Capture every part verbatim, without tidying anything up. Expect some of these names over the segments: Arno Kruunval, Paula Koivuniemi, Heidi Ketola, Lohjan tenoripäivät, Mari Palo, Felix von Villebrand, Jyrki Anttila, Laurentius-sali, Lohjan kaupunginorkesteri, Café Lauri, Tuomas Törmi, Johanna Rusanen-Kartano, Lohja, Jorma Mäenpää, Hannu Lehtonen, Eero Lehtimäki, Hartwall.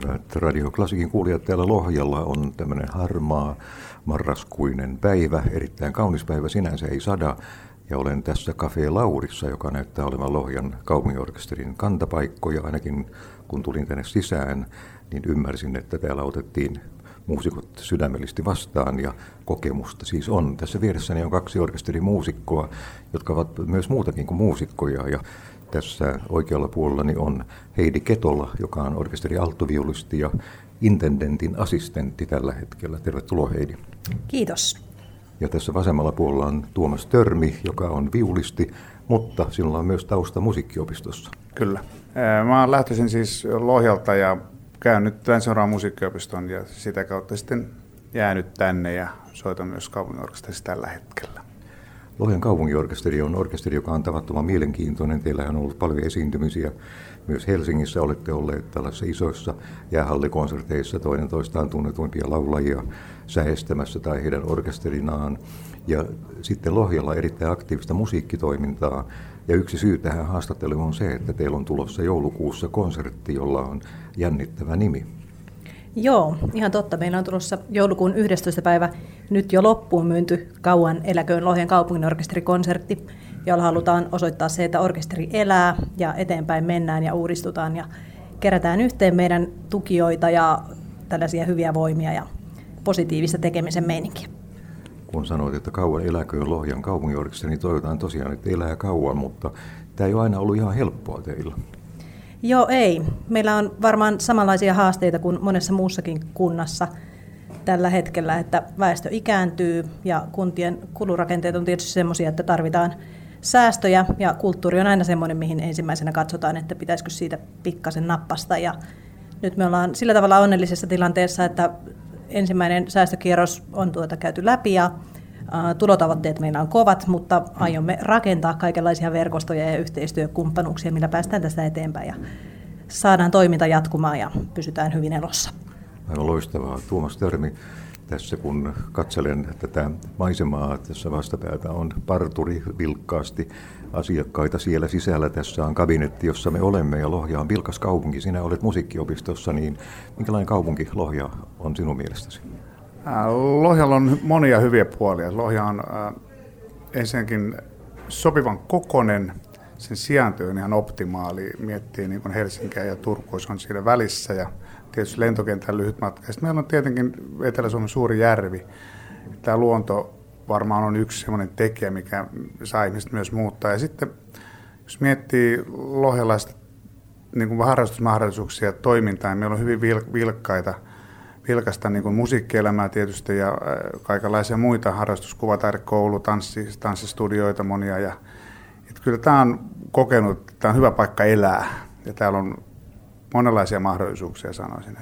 Kyllä, että radioklassikin kuulijat täällä Lohjalla on tämmöinen harmaa, marraskuinen päivä, erittäin kaunis päivä, sinänsä ei sada. Ja olen tässä Café Laurissa, joka näyttää olevan Lohjan kaupunginorkesterin kantapaikkoja. Ainakin kun tulin tänne sisään, niin ymmärsin, että täällä otettiin muusikot sydämellisesti vastaan ja kokemusta siis on. Tässä vieressäni on kaksi orkesterimuusikkoa, jotka ovat myös muutakin kuin muusikkoja. Ja tässä oikealla puolellani on Heidi Ketola, joka on orkesteri alttoviulisti ja intendentin assistentti tällä hetkellä. Tervetuloa, Heidi. Kiitos. Ja tässä vasemmalla puolella on Tuomas Törmi, joka on viulisti, mutta sinulla on myös tausta musiikkiopistossa. Kyllä. Mä lähtöisin siis Lohjalta ja käyn nyt Länsi-Oran musiikkiopiston ja sitä kautta sitten jäänyt tänne ja soitan myös kaupunginorkesterissa tällä hetkellä. Lohjan kaupunginorkesteri on orkesteri, joka on tavattoman mielenkiintoinen. Teillä on ollut paljon esiintymisiä. Myös Helsingissä olette olleet tällaisissa isoissa jäähallikonserteissa toinen toistaan tunnetuimpia laulajia säestämässä tai heidän orkesterinaan. Ja sitten Lohjalla erittäin aktiivista musiikkitoimintaa. Ja yksi syy tähän haastatteluun on se, että teillä on tulossa joulukuussa konsertti, jolla on jännittävä nimi. Joo, ihan totta. Meillä on tulossa joulukuun yhdestoista päivä nyt jo loppuun myynty Kauan eläköön Lohjan kaupunginorkesterikonsertti, jolla halutaan osoittaa se, että orkesteri elää ja eteenpäin mennään ja uudistutaan ja kerätään yhteen meidän tukijoita ja tällaisia hyviä voimia ja positiivista tekemisen meininkiä. Kun sanoit, että Kauan eläköön Lohjan kaupunginorkesteri, niin toivotaan tosiaan, että elää kauan, mutta tämä ei ole aina ollut ihan helppoa teillä. Joo, ei. Meillä on varmaan samanlaisia haasteita kuin monessa muussakin kunnassa tällä hetkellä, että väestö ikääntyy ja kuntien kulurakenteet on tietysti semmoisia, että tarvitaan säästöjä ja kulttuuri on aina semmoinen, mihin ensimmäisenä katsotaan, että pitäisikö siitä pikkasen nappasta. Ja nyt me ollaan sillä tavalla onnellisessa tilanteessa, että ensimmäinen säästökierros on tuota käyty läpi ja tulotavoitteet meillä on kovat, mutta aiomme rakentaa kaikenlaisia verkostoja ja yhteistyökumppanuuksia, millä päästään tästä eteenpäin ja saadaan toiminta jatkumaan ja pysytään hyvin elossa. Aivan loistavaa. Tuomas Törmi, tässä kun katselen tätä maisemaa, tässä vastapäätä on parturi vilkkaasti, asiakkaita siellä sisällä, tässä on kabinetti, jossa me olemme ja Lohja on vilkas kaupunki. Sinä olet musiikkiopistossa, niin minkälainen kaupunki Lohja on sinun mielestäsi? Lohjalla on monia hyviä puolia. Lohja on äh, ensinnäkin sopivan kokoinen, sen sijainti on ihan optimaali. Miettii niin kuin Helsinkiä ja Turku on siinä välissä ja tietysti lentokentän lyhyt matka. Sitten meillä on tietenkin Etelä-Suomen suuri järvi. Tämä luonto varmaan on yksi sellainen tekijä, mikä saa ihmiset myös muuttaa. Ja sitten jos miettii lohjalaista niin kuin harrastusmahdollisuuksia ja toimintaa, niin meillä on hyvin vilk- vilkkaita. Vilkasta niin kuin musiikkielämää tietysti ja kaikenlaisia muita harrastuskuvataidekoulu, tanssi, tanssistudioita monia. Ja, että kyllä tämä on kokenut, että tämä on hyvä paikka elää ja täällä on monenlaisia mahdollisuuksia, sanoisin.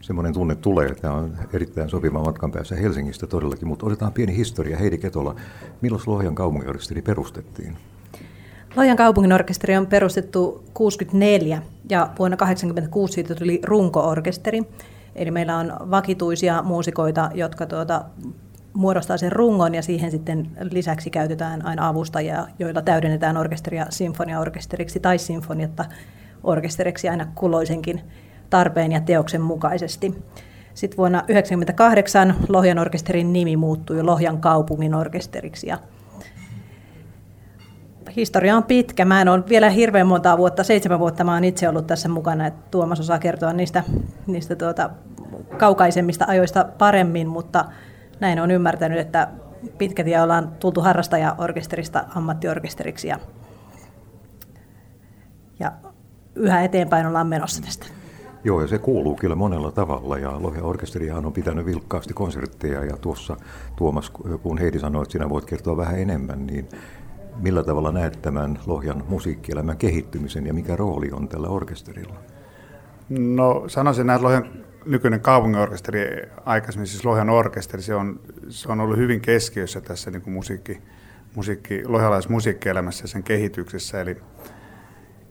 Semmoinen tunne tulee. Tämä on erittäin sopiva matkan päässä Helsingistä todellakin, mutta otetaan pieni historia. Heidi Ketola, milloin Lohjan kaupunginorkesteri perustettiin? Lohjan kaupunginorkesteri on perustettu kuusikymmentäneljä ja vuonna tuhatyhdeksänsataakahdeksankymmentäkuusi siitä tuli runko-orkesteri. Eli meillä on vakituisia muusikoita, jotka tuota, muodostaa sen rungon ja siihen sitten lisäksi käytetään aina avustajia, joilla täydennetään orkesteria sinfoniaorkesteriksi tai sinfoniatta orkesteriksi aina kulloisenkin tarpeen ja teoksen mukaisesti. Sitten vuonna tuhatyhdeksänsataayhdeksänkymmentäkahdeksan Lohjan orkesterin nimi muuttui Lohjan kaupunginorkesteriksi ja historia on pitkä. Mä en ole vielä hirveän montaa vuotta, seitsemän vuotta mä oon itse ollut tässä mukana, että Tuomas osaa kertoa niistä, niistä tuota, kaukaisemmista ajoista paremmin, mutta näin on ymmärtänyt, että pitkä tie ollaan tultu harrastajaorkesterista ammattiorkesteriksi ja, ja yhä eteenpäin ollaan menossa tästä. Joo, ja se kuuluu kyllä monella tavalla, ja Lohjan orkesterihan on pitänyt vilkkaasti konsertteja, ja tuossa Tuomas, kun Heidi sanoi, että sinä voit kertoa vähän enemmän, niin millä tavalla näet tämän Lohjan musiikkielämän kehittymisen ja mikä rooli on tällä orkesterilla? No sanoisin, että Lohjan nykyinen kaupunginorkesteri, aikaisemmin siis Lohjan orkesteri, se on, se on ollut hyvin keskiössä tässä niin kuin musiikki, musiikki, lohjalaismusiikkielämässä ja sen kehityksessä. Eli,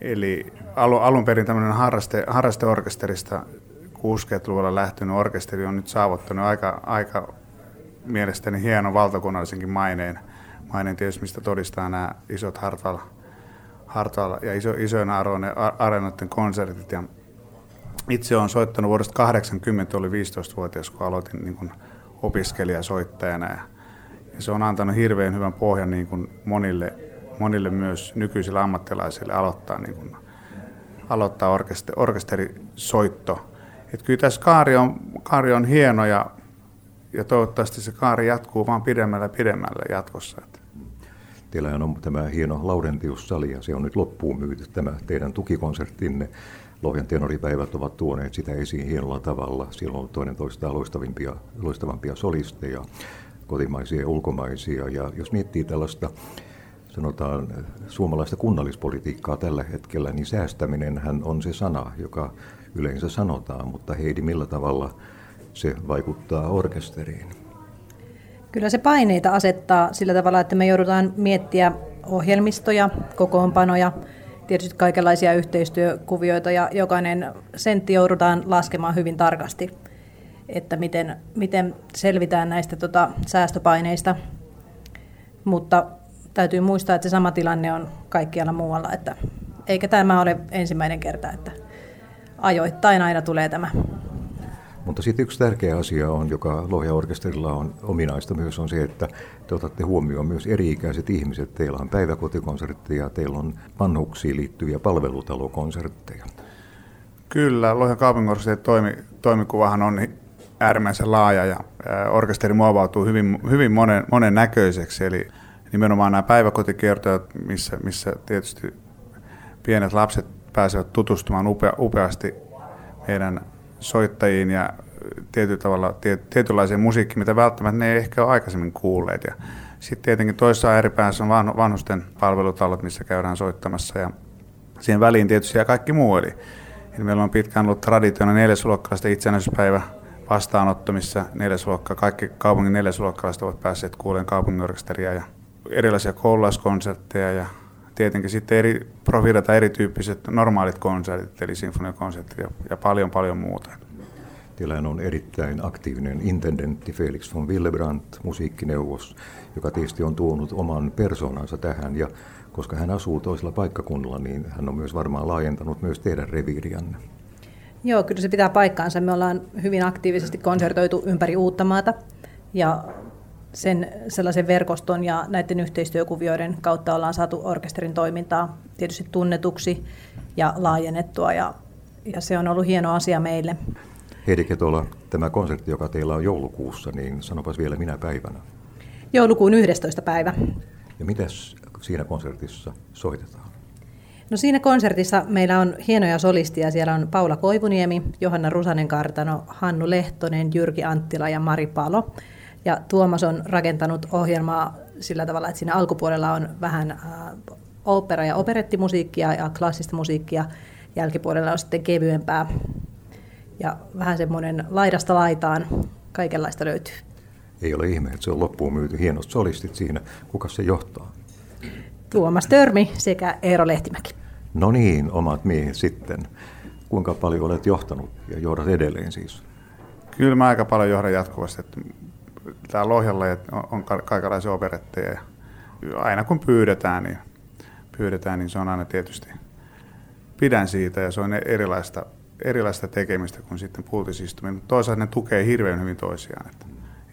eli alun perin tämmöinen harraste, harrasteorkesterista kuusikymmentäluvulla lähtenyt orkesteri on nyt saavuttanut aika, aika mielestäni hienon valtakunnallisenkin maineen. Mainen tietysti, mistä todistaa nämä isot Hartwall ja iso, isojen areenoiden konsertit. Ja Itse olen soittanut vuodesta kahdeksankymmentä, oli viisitoistavuotias, kun aloitin niin kuin opiskelijasoittajana. Ja se on antanut hirveän hyvän pohjan niin kuin monille, monille myös nykyisille ammattilaisille aloittaa, niin kuin, aloittaa orkesteri, orkesterisoitto. Et kyllä tässä kaari on, kaari on hieno ja, ja toivottavasti se kaari jatkuu vaan pidemmällä pidemmällä jatkossa. Teillä on tämä hieno Laurentius-sali ja se on nyt loppuun myyty, tämä teidän tukikonserttinne. Lohjan tenoripäivät ovat tuoneet sitä esiin hienolla tavalla. Siellä on toinen toistaan loistavimpia, loistavampia solisteja, kotimaisia ja ulkomaisia. Ja jos miettii tällaista, sanotaan, suomalaista kunnallispolitiikkaa tällä hetkellä, niin säästäminenhän on se sana, joka yleensä sanotaan. Mutta Heidi, millä tavalla se vaikuttaa orkesteriin? Kyllä se paineita asettaa sillä tavalla, että me joudutaan miettiä ohjelmistoja, kokoonpanoja, tietysti kaikenlaisia yhteistyökuvioita ja jokainen sentti joudutaan laskemaan hyvin tarkasti, että miten, miten selvitään näistä tota, säästöpaineista. Mutta täytyy muistaa, että se sama tilanne on kaikkialla muualla, että eikä tämä ole ensimmäinen kerta, että ajoittain aina tulee tämä. Mutta sitten yksi tärkeä asia on, joka Lohja-orkesterilla on ominaista myös, on se, että te otatte huomioon myös eri-ikäiset ihmiset. Teillä on päiväkotikonsertteja, teillä on vanhuksiin liittyviä palvelutalokonsertteja. Kyllä, Lohjan kaupunginorkesterin toimikuvahan on äärimmäisen laaja ja orkesteri muovautuu hyvin, hyvin monen, monen näköiseksi. Eli nimenomaan nämä päiväkotikiertojat, missä, missä tietysti pienet lapset pääsevät tutustumaan upea, upeasti meidän soittajiin ja tietyllä tavalla tietynlaiseen musiikkiin, mitä välttämättä ne ei ehkä ole aikaisemmin kuulleet. Ja sitten tietenkin toisessa ääripäässä on vanhusten palvelutalot, missä käydään soittamassa ja siihen väliin tietysti ja kaikki muu. Eli, eli meillä on pitkään ollut traditiona neljäsluokkalaisten itsenäisyyspäivä vastaanotto, missä neljäsluokka, kaikki kaupungin neljäsluokkalaiset ovat päässeet kuulemaan kaupunginorkesteria ja erilaisia koululaiskonsertteja ja tietenkin sitten eri, profiilata erityyppiset normaalit konsertit, eli sinfoniakonsertit ja, ja paljon paljon muuta. Teillä on erittäin aktiivinen intendentti Felix von Villebrand, musiikkineuvos, joka tietysti on tuonut oman persoonansa tähän. Ja koska hän asuu toisella paikkakunnalla, niin hän on myös varmaan laajentanut myös teidän reviirianne. Joo, kyllä se pitää paikkaansa. Me ollaan hyvin aktiivisesti konsertoitu ympäri Uuttamaata ja sen sellaisen verkoston ja näiden yhteistyökuvioiden kautta ollaan saatu orkesterin toimintaa tietysti tunnetuksi ja laajennettua, ja, ja se on ollut hieno asia meille. Heidi Ketola, tämä konsertti, joka teillä on joulukuussa, niin sanopas vielä minä päivänä. Joulukuun yhdestoista päivä. Ja mitäs siinä konsertissa soitetaan? No siinä konsertissa meillä on hienoja solistia. Siellä on Paula Koivuniemi, Johanna Rusanen-Kartano, Hannu Lehtonen, Jyrki Anttila ja Mari Palo. Ja Tuomas on rakentanut ohjelmaa sillä tavalla, että siinä alkupuolella on vähän opera- ja operettimusiikkia ja klassista musiikkia. Jälkipuolella on sitten kevyempää ja vähän semmoinen laidasta laitaan. Kaikenlaista löytyy. Ei ole ihme, että se on loppuun myyty. Hienot solistit siinä. Kuka se johtaa? Tuomas Törmi sekä Eero Lehtimäki. No niin, omat miehet sitten. Kuinka paljon olet johtanut ja johdat edelleen siis? Kyllä mä aika paljon johdan jatkuvasti. Että täällä Lohjalla on kaikenlaisia operetteja ja aina kun pyydetään, niin pyydetään, niin se on aina tietysti, pidän siitä ja se on erilaista, erilaista tekemistä kuin sitten pultisistuminen, mutta toisaalta ne tukee hirveän hyvin toisiaan, että,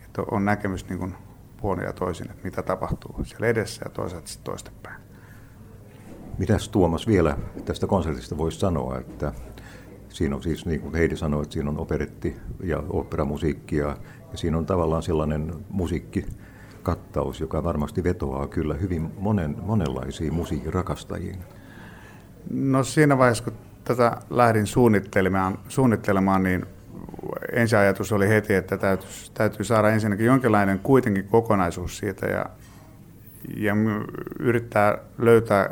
että on näkemys niin kuin puolin ja toisin, että mitä tapahtuu siellä edessä ja toisaalta sitten toistepäin. Mitäs Tuomas vielä tästä konsertista voisi sanoa, että siinä on siis, niin kuin Heidi sanoi, että siinä on operetti ja oopperamusiikkia. Ja siinä on tavallaan sellainen musiikkikattaus, joka varmasti vetoaa kyllä hyvin monen, monenlaisiin musiikin rakastajiin. No siinä vaiheessa, kun tätä lähdin suunnittelemaan, suunnittelemaan niin ensi ajatus oli heti, että täytyy, täytyy saada ensinnäkin jonkinlainen kuitenkin kokonaisuus siitä ja, ja yrittää löytää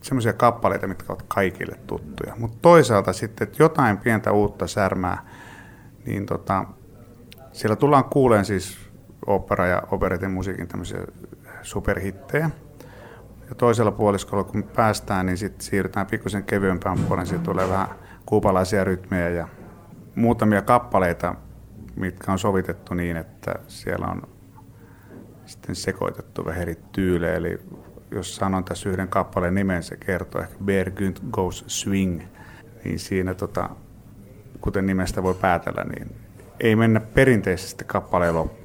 semmoisia kappaleita, mitkä ovat kaikille tuttuja. Mutta toisaalta sitten, että jotain pientä uutta särmää, niin tota... Siellä tullaan kuuleen siis opera- ja operetin musiikin tämmöisiä superhittejä. Ja toisella puoliskolla, kun päästään, niin sitten siirrytään pikkusen kevyempään puoleen. Siitä tulee vähän kuupalaisia rytmejä ja muutamia kappaleita, mitkä on sovitettu niin, että siellä on sitten sekoitettu vähän eri tyylejä. Eli jos sanon tässä yhden kappaleen nimen, se kertoo ehkä Bergyn Goes Swing, niin siinä tota... kuten nimestä voi päätellä, niin ei mennä perinteisesti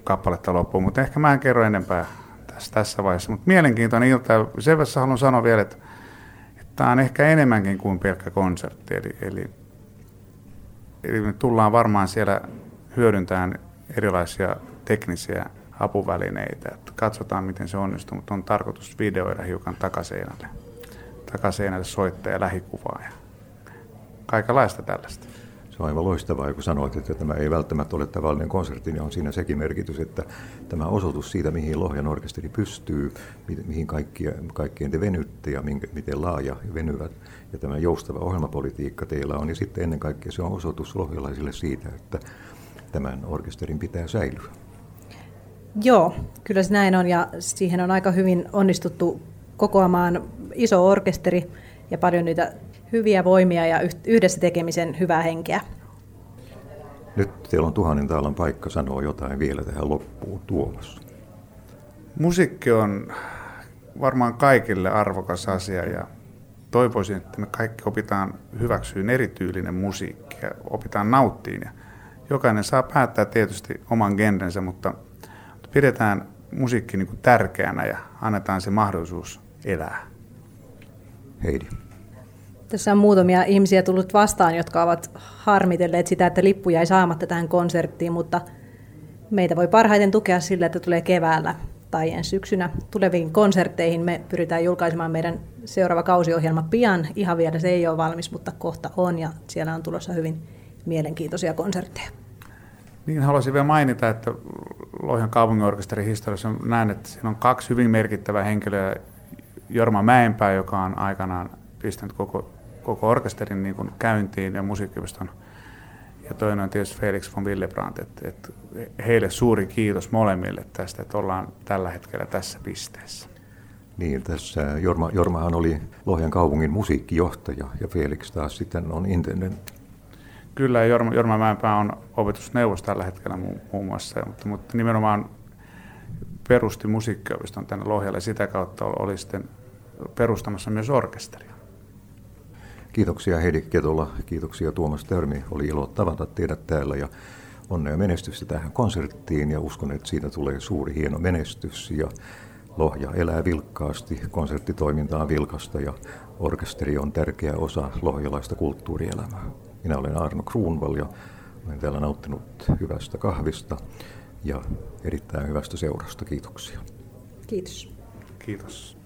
kappaletta loppuun, mutta ehkä mä en kerro enempää tässä, tässä vaiheessa. Mutta mielenkiintoinen ilta. Sen verran haluan sanoa vielä, että, että tämä on ehkä enemmänkin kuin pelkkä konsertti. Eli, eli, eli me tullaan varmaan siellä hyödyntämään erilaisia teknisiä apuvälineitä. Että katsotaan, miten se onnistuu, mutta on tarkoitus videoida hiukan takaseinälle, takaseinälle soittaa ja lähikuvaa ja kaikenlaista tällaista. Se on aivan loistavaa, kun sanoit, että tämä ei välttämättä ole tavallinen konsertti, niin on siinä sekin merkitys, että tämä osoitus siitä, mihin Lohjan orkesteri pystyy, mihin kaikkien te venytte ja miten laaja venyvät, ja tämä joustava ohjelmapolitiikka teillä on, ja sitten ennen kaikkea se on osoitus lohjalaisille siitä, että tämän orkesterin pitää säilyä. Joo, kyllä se näin on, ja siihen on aika hyvin onnistuttu kokoamaan iso orkesteri ja paljon niitä hyviä voimia ja yhdessä tekemisen hyvää henkeä. Nyt teillä on tuhannen taalan paikka sanoa jotain vielä tähän loppuun, Tuomas. Musiikki on varmaan kaikille arvokas asia ja toivoisin, että me kaikki opitaan hyväksyyn erityylinen musiikki ja opitaan nauttiin. Ja jokainen saa päättää tietysti oman genrensä, mutta pidetään musiikki niin kuin tärkeänä ja annetaan se mahdollisuus elää. Heidi. Tässä on muutamia ihmisiä tullut vastaan, jotka ovat harmitelleet sitä, että lippu jäi saamatta tähän konserttiin, mutta meitä voi parhaiten tukea sillä, että tulee keväällä tai ensi syksynä tuleviin konsertteihin. Me pyritään julkaisemaan meidän seuraava kausiohjelma pian. Ihan vielä se ei ole valmis, mutta kohta on ja siellä on tulossa hyvin mielenkiintoisia konsertteja. Niin haluaisin vielä mainita, että Lohjan kaupunginorkesterin historiassa näen, että siinä on kaksi hyvin merkittävää henkilöä. Jorma Mäenpää, joka on aikanaan pistänyt koko, koko orkesterin niin kuin käyntiin ja musiikkipiston. Ja toinen on tietysti Felix von Villebrand. Et, et heille suuri kiitos molemmille tästä, että ollaan tällä hetkellä tässä pisteessä. Niin, tässä Jorma, Jormahan oli Lohjan kaupungin musiikkijohtaja ja Felix taas sitten on intendentti. Kyllä, Jorma, Jorma Mäenpää on opetusneuvos tällä hetkellä muun muassa, mutta, mutta nimenomaan perusti musiikkiopiston tänne Lohjalle ja sitä kautta oli sitten perustamassa myös orkesteria. Kiitoksia Heidi Ketola, kiitoksia Tuomas Törmi. Oli ilo tavata teidät täällä ja onnea menestystä tähän konserttiin ja uskon, että siitä tulee suuri hieno menestys ja Lohja elää vilkkaasti, konserttitoiminta on vilkasta ja orkesteri on tärkeä osa lohjalaista kulttuurielämää. Minä olen Arno Kruunval ja olen täällä nauttinut hyvästä kahvista ja erittäin hyvästä seurasta. Kiitoksia. Kiitos. Kiitos.